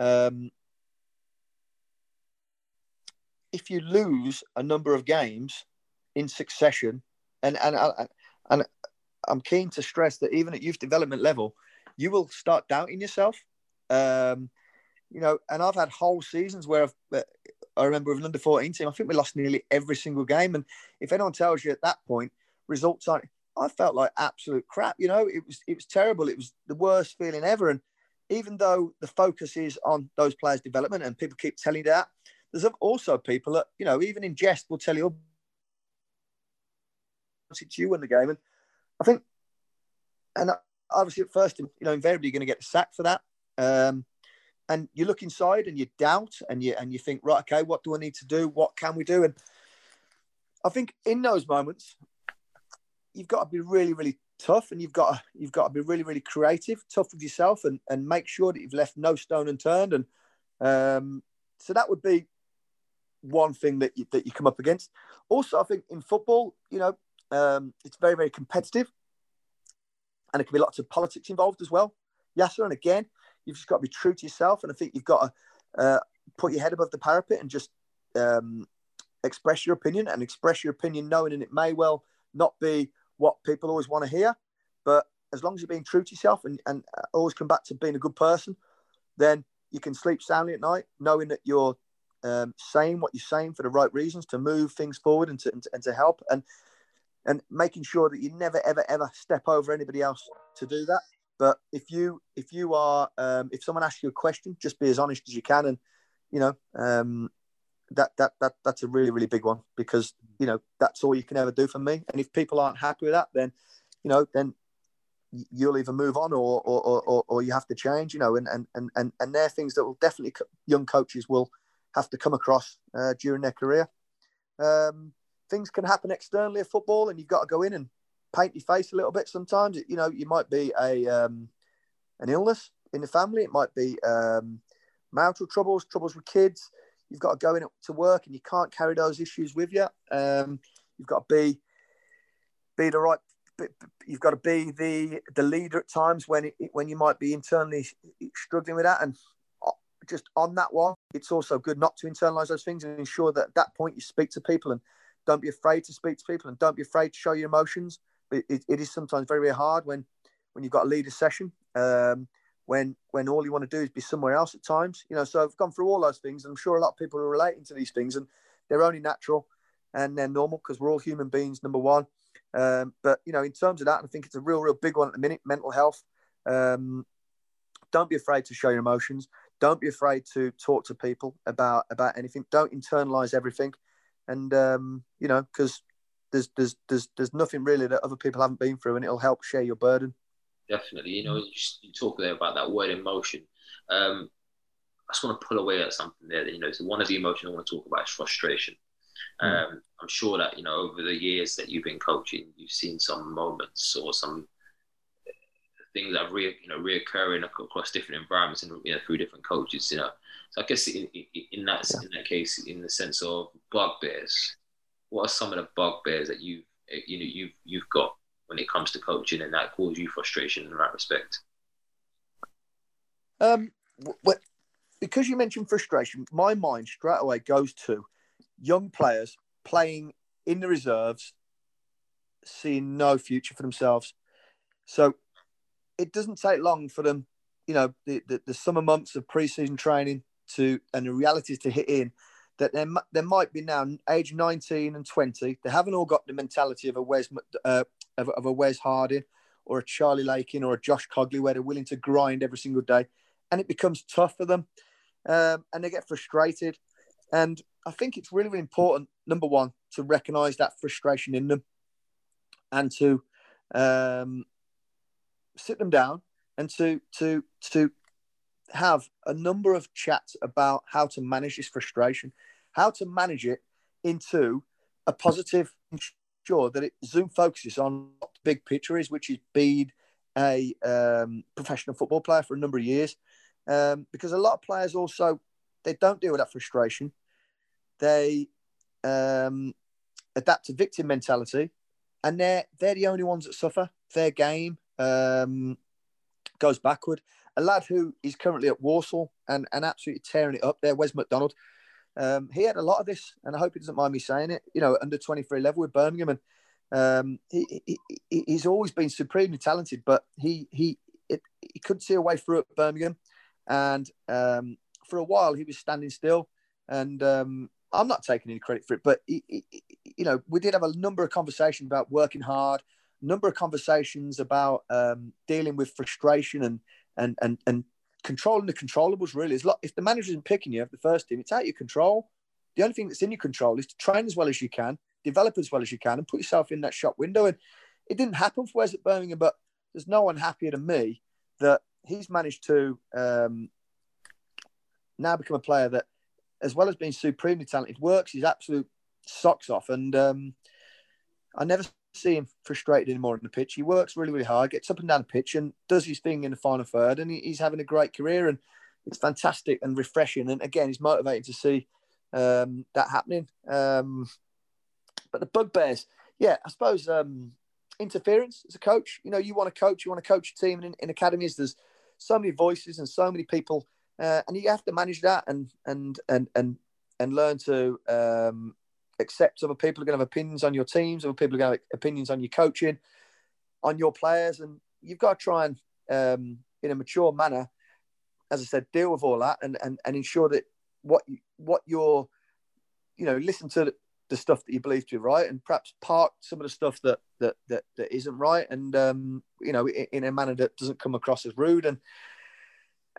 um, if you lose a number of games in succession, and and and, and I'm keen to stress that even at youth development level, you will start doubting yourself. Um, you know, and I've had whole seasons where I've, uh, I remember with an under fourteen team, I think we lost nearly every single game. And if anyone tells you at that point, results aren't, I felt like absolute crap. You know, it was, it was terrible. It was the worst feeling ever. And even though the focus is on those players' development and people keep telling you that, there's also people that, you know, even in jest will tell you, it's you win the game. And I think, and obviously at first, you know, invariably you're going to get sacked for that. Um, and you look inside and you doubt and you and you think, right, okay, what do I need to do? What can we do? And I think in those moments, you've got to be really, really tough, and you've got to, you've got to be really, really creative, tough with yourself, and and make sure that you've left no stone unturned. And um, so that would be one thing that you, that you come up against. Also, I think in football, you know, Um, it's very, very competitive, and it can be lots of politics involved as well. Yes, sir. And again, you've just got to be true to yourself, and I think you've got to uh, put your head above the parapet and just um, express your opinion, and express your opinion knowing, and it may well not be what people always want to hear, but as long as you're being true to yourself and, and always come back to being a good person, then you can sleep soundly at night knowing that you're um, saying what you're saying for the right reasons to move things forward and to, and to, and to help. And And making sure that you never, ever, ever step over anybody else to do that. But if you if you are um, if someone asks you a question, just be as honest as you can. And you know um, that that that that's a really, really big one, because you know that's all you can ever do for me. And if people aren't happy with that, then you know then you'll either move on or or or, or you have to change. You know, and and and and and they're things that will definitely young coaches will have to come across uh, during their career. Um, Things can happen externally of football, and you've got to go in and paint your face a little bit sometimes. You know, you might be a um, an illness in the family. It might be um, marital troubles, troubles with kids. You've got to go in to work, and you can't carry those issues with you. Um, you've got to be be the right. You've got to be the the leader at times when it, when you might be internally struggling with that. And just on that one, it's also good not to internalise those things and ensure that at that point you speak to people, and don't be afraid to speak to people, and don't be afraid to show your emotions. It, it, it is sometimes very, very hard when, when you've got a leader session, um, when when all you want to do is be somewhere else at times. You know, so I've gone through all those things. I'm sure a lot of people are relating to these things, and they're only natural and they're normal, because we're all human beings, number one. Um, but, you know, in terms of that, I think it's a real, real big one at the minute, mental health. Um, don't be afraid to show your emotions. Don't be afraid to talk to people about, about anything. Don't internalise everything. And, um, you know, because there's, there's there's there's nothing really that other people haven't been through, and it'll help share your burden. Definitely. You know, you, you talk there about that word emotion. Um, I just want to pull away at something there. That, you know, so one of the emotions I want to talk about is frustration. Um, mm. I'm sure that, you know, over the years that you've been coaching, you've seen some moments or some things that are re, you know, reoccurring across different environments and, you know, through different coaches, you know. So I guess in, in that yeah. in that case, in the sense of bugbears, what are some of the bugbears that you you know you've you've got when it comes to coaching and that cause you frustration in that respect? Um, well, because you mentioned frustration, my mind straight away goes to young players playing in the reserves, seeing no future for themselves. So it doesn't take long for them, you know, the, the, the summer months of pre-season training to and the realities to hit in, that there, there might be now age nineteen and twenty. They haven't all got the mentality of a Wes, uh, of, of a Wes Harding or a Charlie Lakin or a Josh Cogley, where they're willing to grind every single day. And it becomes tough for them, um, and they get frustrated. And I think it's really, really important, number one, to recognise that frustration in them and to um, sit them down and to to to have a number of chats about how to manage this frustration, how to manage it into a positive, sure that it zoom focuses on what the big picture is, which is being a um, professional football player for a number of years. Um, because a lot of players also, they don't deal with that frustration. They um, adapt to victim mentality, and they're, they're the only ones that suffer. Their game um, goes backward. A lad who is currently at Warsaw and, and absolutely tearing it up there, Wes McDonald, um, he had a lot of this, and I hope he doesn't mind me saying it, you know, under twenty-three level with Birmingham, and um, he, he, he's always been supremely talented, but he he it, he couldn't see a way through at Birmingham, and um, for a while he was standing still, and um, I'm not taking any credit for it, but he, he, you know, we did have a number of conversations about working hard, number of conversations about um, dealing with frustration and and and and controlling the controllables. Really, it's like if the manager isn't picking you up the first team, it's out of your control. The only thing that's in your control is to train as well as you can, develop as well as you can, and put yourself in that shop window. And it didn't happen for Wes at Birmingham, but there's no one happier than me that he's managed to um, now become a player that, as well as being supremely talented, works his absolute socks off. And um, I never see him frustrated anymore on the pitch. He works really, really hard, gets up and down the pitch and does his thing in the final third. And he's having a great career, and it's fantastic and refreshing. And again, it's motivating to see um, that happening. Um, but the bugbears, yeah, I suppose um, interference as a coach. You know, you want to coach, you want to coach a team in, in academies. There's so many voices and so many people. Uh, and you have to manage that and and and and and learn to um, accept other people are going to have opinions on your teams, other people are going to have opinions on your coaching, on your players, and you've got to try and, um, in a mature manner, as I said, deal with all that and and, and ensure that what you, what you're, you know, listen to the stuff that you believe to be right, and perhaps park some of the stuff that that that, that isn't right, and um, you know, in, in a manner that doesn't come across as rude. And.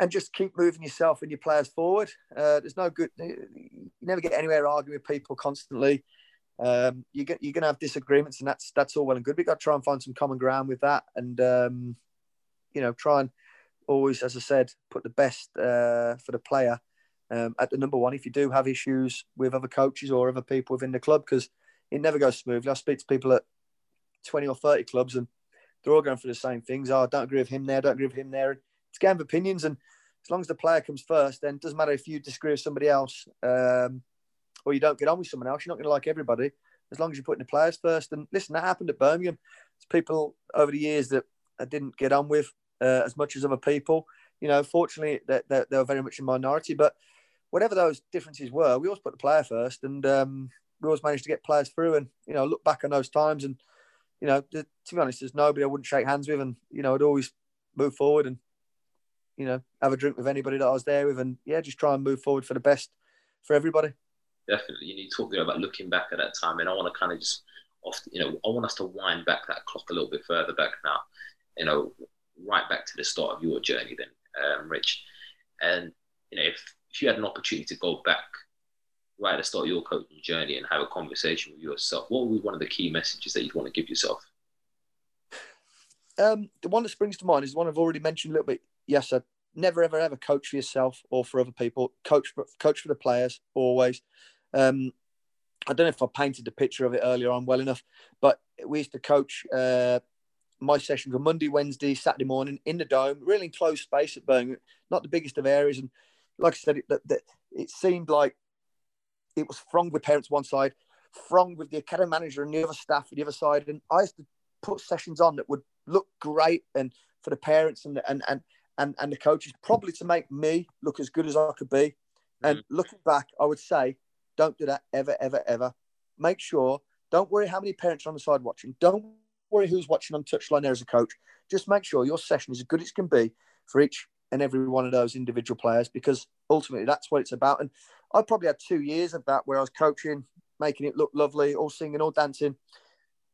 And just keep moving yourself and your players forward. Uh, there's no good. You never get anywhere arguing with people constantly. Um, you get, you're going to have disagreements, and that's that's all well and good. We've got to try and find some common ground with that, and um, you know, try and always, as I said, put the best uh, for the player um, at the number one. If you do have issues with other coaches or other people within the club, because it never goes smoothly. I speak to people at twenty or thirty clubs, and they're all going for the same things. Oh, I don't agree with him there. I don't agree with him there. It's a game of opinions, and as long as the player comes first, then it doesn't matter if you disagree with somebody else um, or you don't get on with someone else. You're not going to like everybody, as long as you're putting the players first. And listen, that happened at Birmingham. It's people over the years that I didn't get on with uh, as much as other people. You know, fortunately, they, they, they were very much a minority. But whatever those differences were, we always put the player first, and um, we always managed to get players through. And, you know, look back on those times, and, you know, to be honest, there's nobody I wouldn't shake hands with, and, you know, I'd always move forward and, you know, have a drink with anybody that I was there with, and yeah, just try and move forward for the best for everybody. Definitely. You need to talk about looking back at that time, and I want to kind of just, off, you know, I want us to wind back that clock a little bit further back now, you know, right back to the start of your journey then, um, Rich. And, you know, if, if you had an opportunity to go back right at the start of your coaching journey and have a conversation with yourself, what would be one of the key messages that you'd want to give yourself? Um, the one that springs to mind is the one I've already mentioned a little bit. Yes, sir. Never, ever, ever coach for yourself or for other people. Coach for, coach for the players, always. Um, I don't know if I painted the picture of it earlier on well enough, but we used to coach uh, my sessions were Monday, Wednesday, Saturday morning in the Dome, really enclosed space at Birmingham, not the biggest of areas. And like I said, it, it, it seemed like it was thronged with parents one side, thronged with the academy manager and the other staff on the other side. And I used to put sessions on that would look great and for the parents and and and and, and the coaches, probably to make me look as good as I could be. And mm-hmm. looking back, I would say, don't do that ever, ever, ever. Make sure, don't worry how many parents are on the side watching. Don't worry who's watching on touchline there as a coach. Just make sure your session is as good as it can be for each and every one of those individual players, because ultimately that's what it's about. And I probably had two years of that where I was coaching, making it look lovely, all singing, all dancing.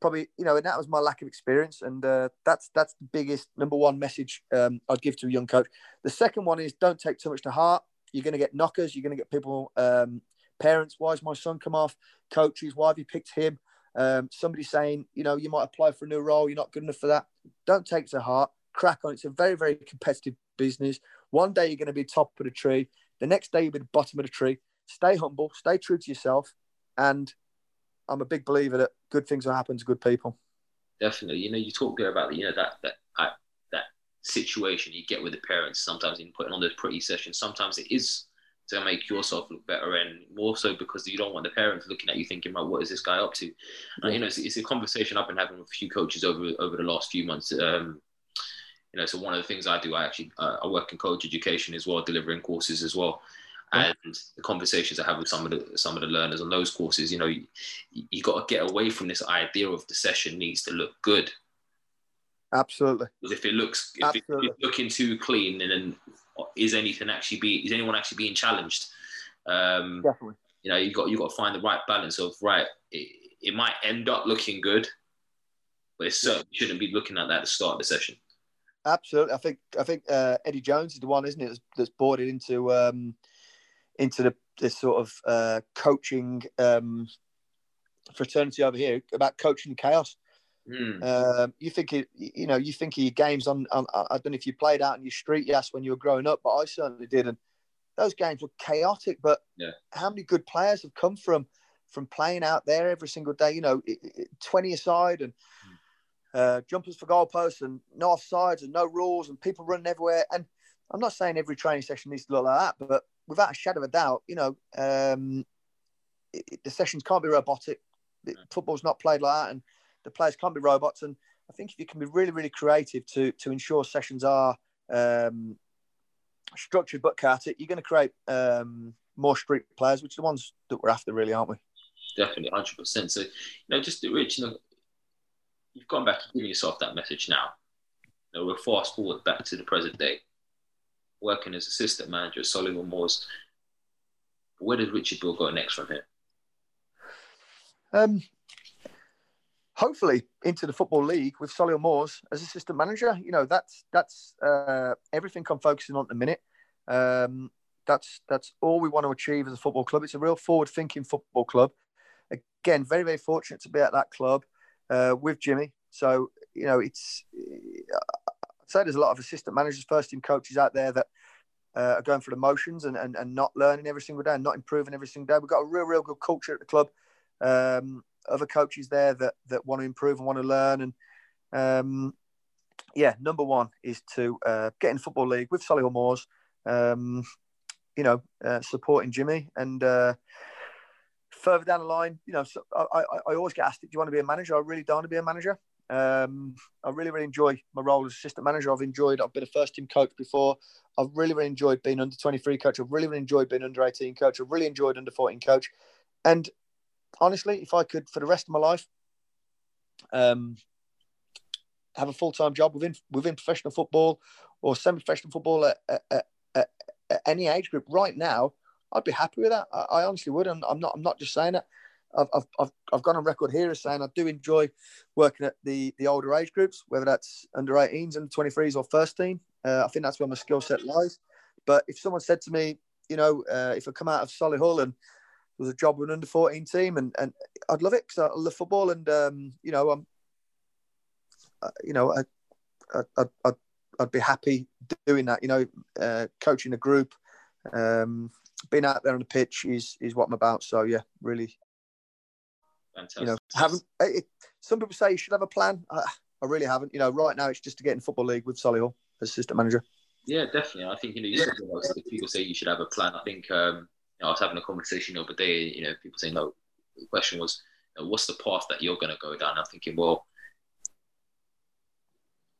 Probably, you know, and that was my lack of experience. And uh, that's that's the biggest number one message um, I'd give to a young coach. The second one is don't take too much to heart. You're going to get knockers. You're going to get people, um, parents, why has my son come off? Coaches, why have you picked him? Um, somebody saying, you know, you might apply for a new role. You're not good enough for that. Don't take it to heart. Crack on. It's a very, very competitive business. One day you're going to be top of the tree. The next day you'll be the bottom of the tree. Stay humble. Stay true to yourself. And I'm a big believer that good things will happen to good people. Definitely. You know, you talk there about, you know, that that I, that situation you get with the parents, sometimes in putting on those pretty sessions. Sometimes it is to make yourself look better, and more so because you don't want the parents looking at you thinking, well, what is this guy up to? And, you know, it's, it's a conversation I've been having with a few coaches over over the last few months. Um, you know, so one of the things I do, I actually, uh, I work in coach education as well, delivering courses as well. And the conversations I have with some of the some of the learners on those courses, you know, you, you got to get away from this idea of the session needs to look good. Absolutely. Because if it looks, if, it, if it's looking too clean, and then is anything actually be is anyone actually being challenged? Um, Definitely. You know, you got you got to find the right balance of right. It, it might end up looking good, but it certainly yeah. shouldn't be looking at that at the start of the session. Absolutely. I think I think uh, Eddie Jones is the one, isn't it, that's, that's boarded into. Um, into the this sort of uh, coaching um, fraternity over here about coaching chaos. Mm. Um, you think, it, you know, you think of your games on, on, I don't know if you played out in your street, yes, when you were growing up, but I certainly did. And those games were chaotic, but yeah. how many good players have come from, from playing out there every single day, you know, twenty-a-side and mm. uh, jumpers for goalposts and no offsides and no rules and people running everywhere. And I'm not saying every training session needs to look like that, but without a shadow of a doubt, you know, um, it, it, the sessions can't be robotic. It, football's not played like that, and the players can't be robots. And I think if you can be really, really creative to to ensure sessions are um, structured but chaotic, you're going to create um, more street players, which are the ones that we're after, really, aren't we? Definitely, one hundred percent. So, you know, just to Rich, you know, you've gone back to giving yourself that message now. You know, we'll fast forward back to the present day. Working as assistant manager at Solihull Moors, where did Richard Beale go next from here? Um, hopefully into the Football League with Solihull Moors as assistant manager. You know, that's that's uh, everything I'm focusing on at the minute. Um, that's that's all we want to achieve as a football club. It's a real forward-thinking football club. Again, very, very fortunate to be at that club uh, with Jimmy. So, you know, it's... Uh, So there's a lot of assistant managers, first-team coaches out there that uh, are going for the motions and, and, and not learning every single day and not improving every single day. We've got a real, real good culture at the club. Um, other coaches there that that want to improve and want to learn. And, um, yeah, number one is to uh, get in the Football League with Solihull Moors, um, you know, uh, supporting Jimmy. And uh, further down the line, you know, so I, I, I always get asked, do you want to be a manager? I really don't want to be a manager. Um, I really, really enjoy my role as assistant manager. I've enjoyed, I've been a first team coach before. I've really, really enjoyed being under twenty-three coach. I've really, really enjoyed being under eighteen coach. I've really enjoyed under fourteen coach. And honestly, if I could, for the rest of my life, um, have a full-time job within, within professional football or semi-professional football at, at, at, at any age group right now, I'd be happy with that. I, I honestly would. I'm, I'm not, I'm not just saying that. I've I've I've gone on record here as saying I do enjoy working at the the older age groups, whether that's under eighteens, under twenty-threes, or first team. Uh, I think that's where my skill set lies. But if someone said to me, you know, uh, if I come out of Solihull and there was a job with an under fourteen team, and, and I'd love it because I love football, and um, you know, I'm, uh, you know, I, I I I'd I'd be happy doing that. You know, uh, coaching a group, um, being out there on the pitch is is what I'm about. So yeah, really. Fantastic. You know, haven't it, some people say you should have a plan. I, I really haven't. You know, right now it's just to get in Football League with Solihull as assistant manager. Yeah, definitely. I think, you know, you yeah. say, people say you should have a plan. I think um, you know, I was having a conversation the other day, you know, people saying, no, the question was, what's the path that you're going to go down? And I'm thinking, well,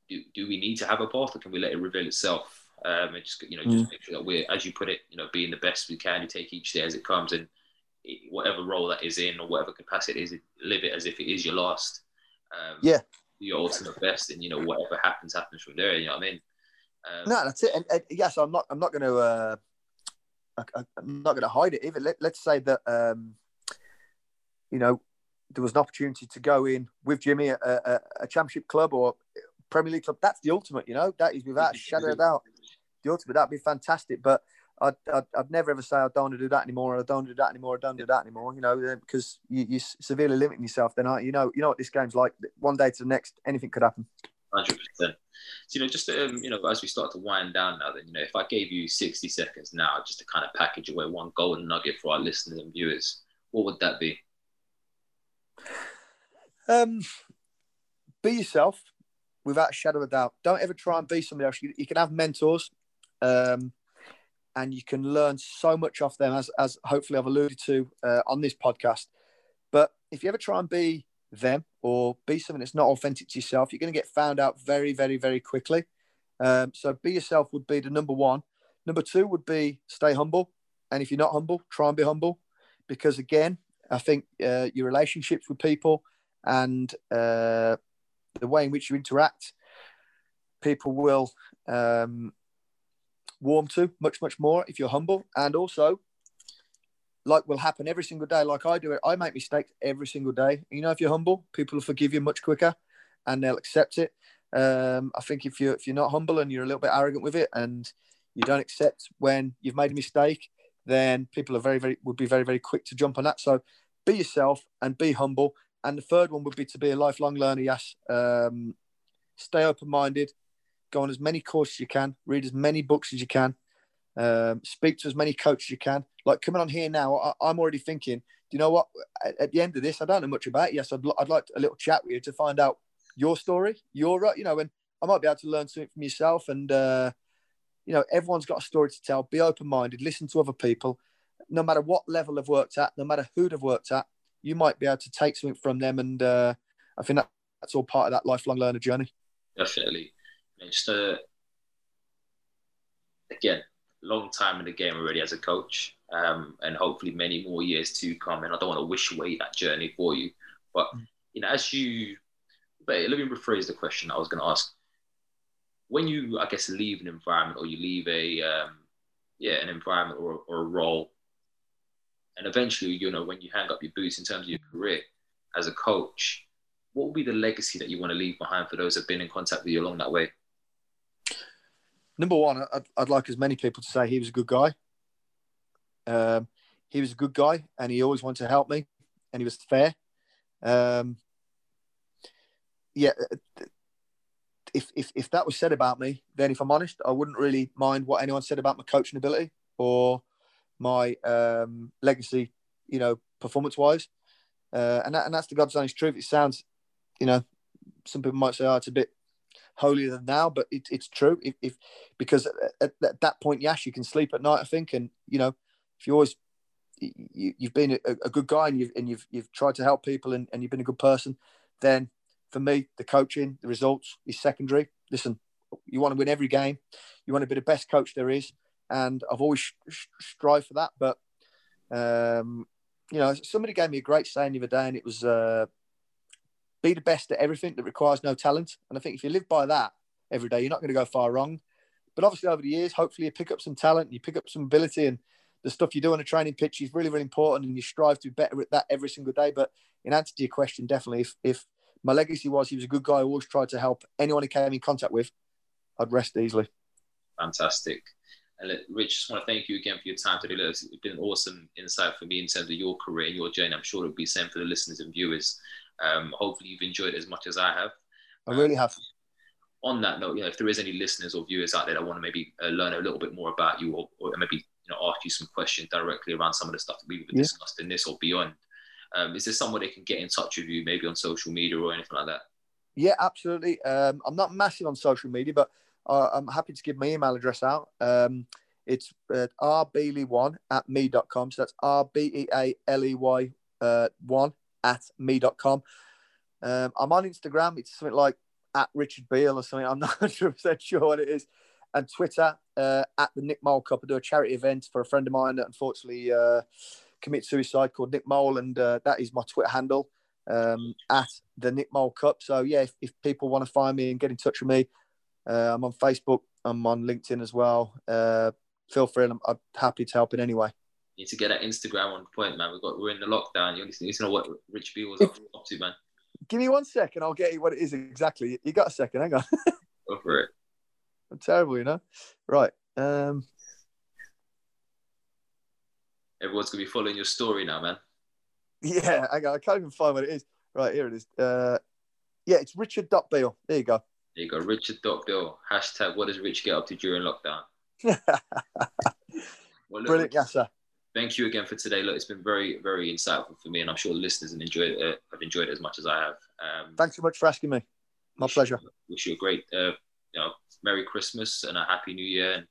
do, do we need to have a path, or can we let it reveal itself? Um, and just, you know, just mm. make sure that we're, as you put it, you know, being the best we can. You take each day as it comes, and whatever role that is in or whatever capacity it is, live it as if it is your last. Um, yeah. Do your ultimate best, and, you know, whatever happens, happens from there. You know what I mean? Um, no, that's it. And, and yes, I'm not. I'm not going to. Uh, I, I'm not going to hide it either. Let, let's say that um, you know, there was an opportunity to go in with Jimmy at a, a Championship club or Premier League club. That's the ultimate. You know, that is without a shadow of doubt the ultimate. That'd be fantastic. But I'd, I'd, I'd never ever say I don't want to do that anymore. Or I don't want to do that anymore. I don't do that anymore. You know, because you, you're severely limiting yourself. Then, aren't you? You know, you know what this game's like. One day to the next, anything could happen. one hundred percent. So, you know, just, um, you know, as we start to wind down now, then, you know, if I gave you sixty seconds now just to kind of package away one golden nugget for our listeners and viewers, what would that be? Um, be yourself without a shadow of a doubt. Don't ever try and be somebody else. You, you can have mentors um, and you can learn so much off them, as, as hopefully I've alluded to uh, on this podcast. But if you ever try and be them or be something that's not authentic to yourself, you're going to get found out very, very, very quickly. Um, so be yourself would be the number one. Number two would be stay humble. And if you're not humble, try and be humble. Because again, I think uh, your relationships with people and uh, the way in which you interact, people will um, warm to much, much more if you're humble. And also, like will happen every single day, like I do it. I make mistakes every single day. You know, if you're humble, people will forgive you much quicker and they'll accept it. Um, I think if you're, if you're not humble and you're a little bit arrogant with it and you don't accept when you've made a mistake, then people are very, very, would be very, very quick to jump on that. So be yourself and be humble. And the third one would be to be a lifelong learner, yes. Um, stay open-minded. Go on as many courses you can. Read as many books as you can. Um, speak to as many coaches you can. Like coming on here now, I, I'm already thinking, do you know what, at, at the end of this, I don't know much about it. Yes, I'd, I'd like to, a little chat with you to find out your story, your, you know, and I might be able to learn something from yourself. And, uh, you know, everyone's got a story to tell. Be open-minded. Listen to other people. No matter what level they've worked at, no matter who they've worked at, you might be able to take something from them. And uh, I think that, that's all part of that lifelong learner journey. Definitely. You know, just, uh, again, long time in the game already as a coach, um, and hopefully many more years to come. And I don't want to wish away that journey for you, but you know, as you, but let me rephrase the question I was going to ask. When you, I guess, leave an environment or you leave a, um, yeah, an environment or, or a role, and eventually, you know, when you hang up your boots in terms of your career as a coach, what will be the legacy that you want to leave behind for those that have been in contact with you along that way? Number one, I'd, I'd like as many people to say he was a good guy. Um, he was a good guy and he always wanted to help me and he was fair. Um, yeah, if, if if that was said about me, then if I'm honest, I wouldn't really mind what anyone said about my coaching ability or my um, legacy, you know, performance-wise. Uh, and, that, and that's the God's honest truth. It sounds, you know, some people might say, oh, it's a bit holier than now, but it, it's true. If, if because at, at that point, yes, you can sleep at night, I think, and you know, if you always you, you've been a, a good guy and you've and you've you've tried to help people and, and you've been a good person, then for me, the coaching, the results is secondary. Listen, you want to win every game, you want to be the best coach there is, and I've always sh- strived for that. But um, you know, somebody gave me a great saying the other day, and it was. Uh, Be the best at everything that requires no talent. And I think if you live by that every day, you're not going to go far wrong. But obviously over the years, hopefully you pick up some talent, you pick up some ability, and the stuff you do on a training pitch is really, really important, and you strive to be better at that every single day. But in answer to your question, definitely, if, if my legacy was he was a good guy who always tried to help anyone he came in contact with, I'd rest easily. Fantastic. And Rich, just want to thank you again for your time today. It's been an awesome insight for me in terms of your career and your journey. I'm sure it'll be the same for the listeners and viewers. Um, hopefully you've enjoyed it as much as I have. I really have. Um, on that note, you know, if there is any listeners or viewers out there that want to maybe uh, learn a little bit more about you, or, or maybe, you know, ask you some questions directly around some of the stuff that we've yeah. discussed in this or beyond, um, is there somewhere they can get in touch with you, maybe on social media or anything like that? Yeah, absolutely. Um, I'm not massive on social media, but uh, I'm happy to give my email address out. Um, it's uh, r b e a l e one at me dot com. So that's R B E A L E Y uh, one at me dot com. Um, I'm on Instagram. It's something like at Richard Beale or something. I'm not one hundred percent sure what it is. And Twitter, uh, at the Nick Mole Cup. I do a charity event for a friend of mine that unfortunately uh, committed suicide called Nick Mole. And uh, that is my Twitter handle, um, at the Nick Mole Cup. So, yeah, if, if people want to find me and get in touch with me, uh, I'm on Facebook. I'm on LinkedIn as well. Uh, feel free. I'm, I'm happy to help in any way. You need to get that Instagram on point, man. We've got, we're in the lockdown. You need to know what Rich B was up to, man. Give me one second. I'll get you what it is exactly. You got a second. Hang on. Go for it. I'm terrible, you know. Right. Um, Everyone's going to be following your story now, man. Yeah, I can't even find what it is. Right, here it is. Uh, yeah, it's Richard dot Beale. There you go. There you go, Richard dot Beale. Hashtag, what does Rich get up to during lockdown? Well, look, brilliant, yes, sir. Thank you again for today. Look, it's been very, very insightful for me, and I'm sure listeners have enjoyed it, have enjoyed it as much as I have. Um, Thanks so much for asking me. My wish pleasure. You, wish you a great... Uh, You know, Merry Christmas and a Happy New Year, and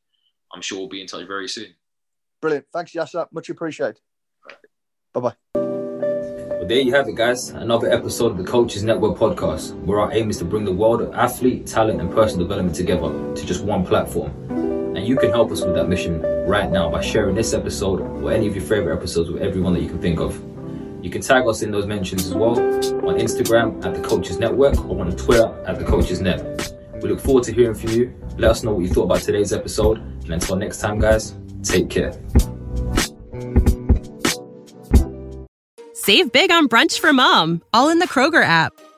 I'm sure we'll be in touch very soon. Brilliant. Thanks, Yasa. Much appreciated. Bye-bye. Well, there you have it, guys. Another episode of the Coaches Network Podcast, where our aim is to bring the world of athlete, talent, and personal development together to just one platform. And you can help us with that mission right now by sharing this episode or any of your favorite episodes with everyone that you can think of. You can tag us in those mentions as well on Instagram at the Coaches Network or on Twitter at the Coaches Net. We look forward to hearing from you. Let us know what you thought about today's episode. And until next time, guys, take care. Save big on brunch for mom, all in the Kroger app.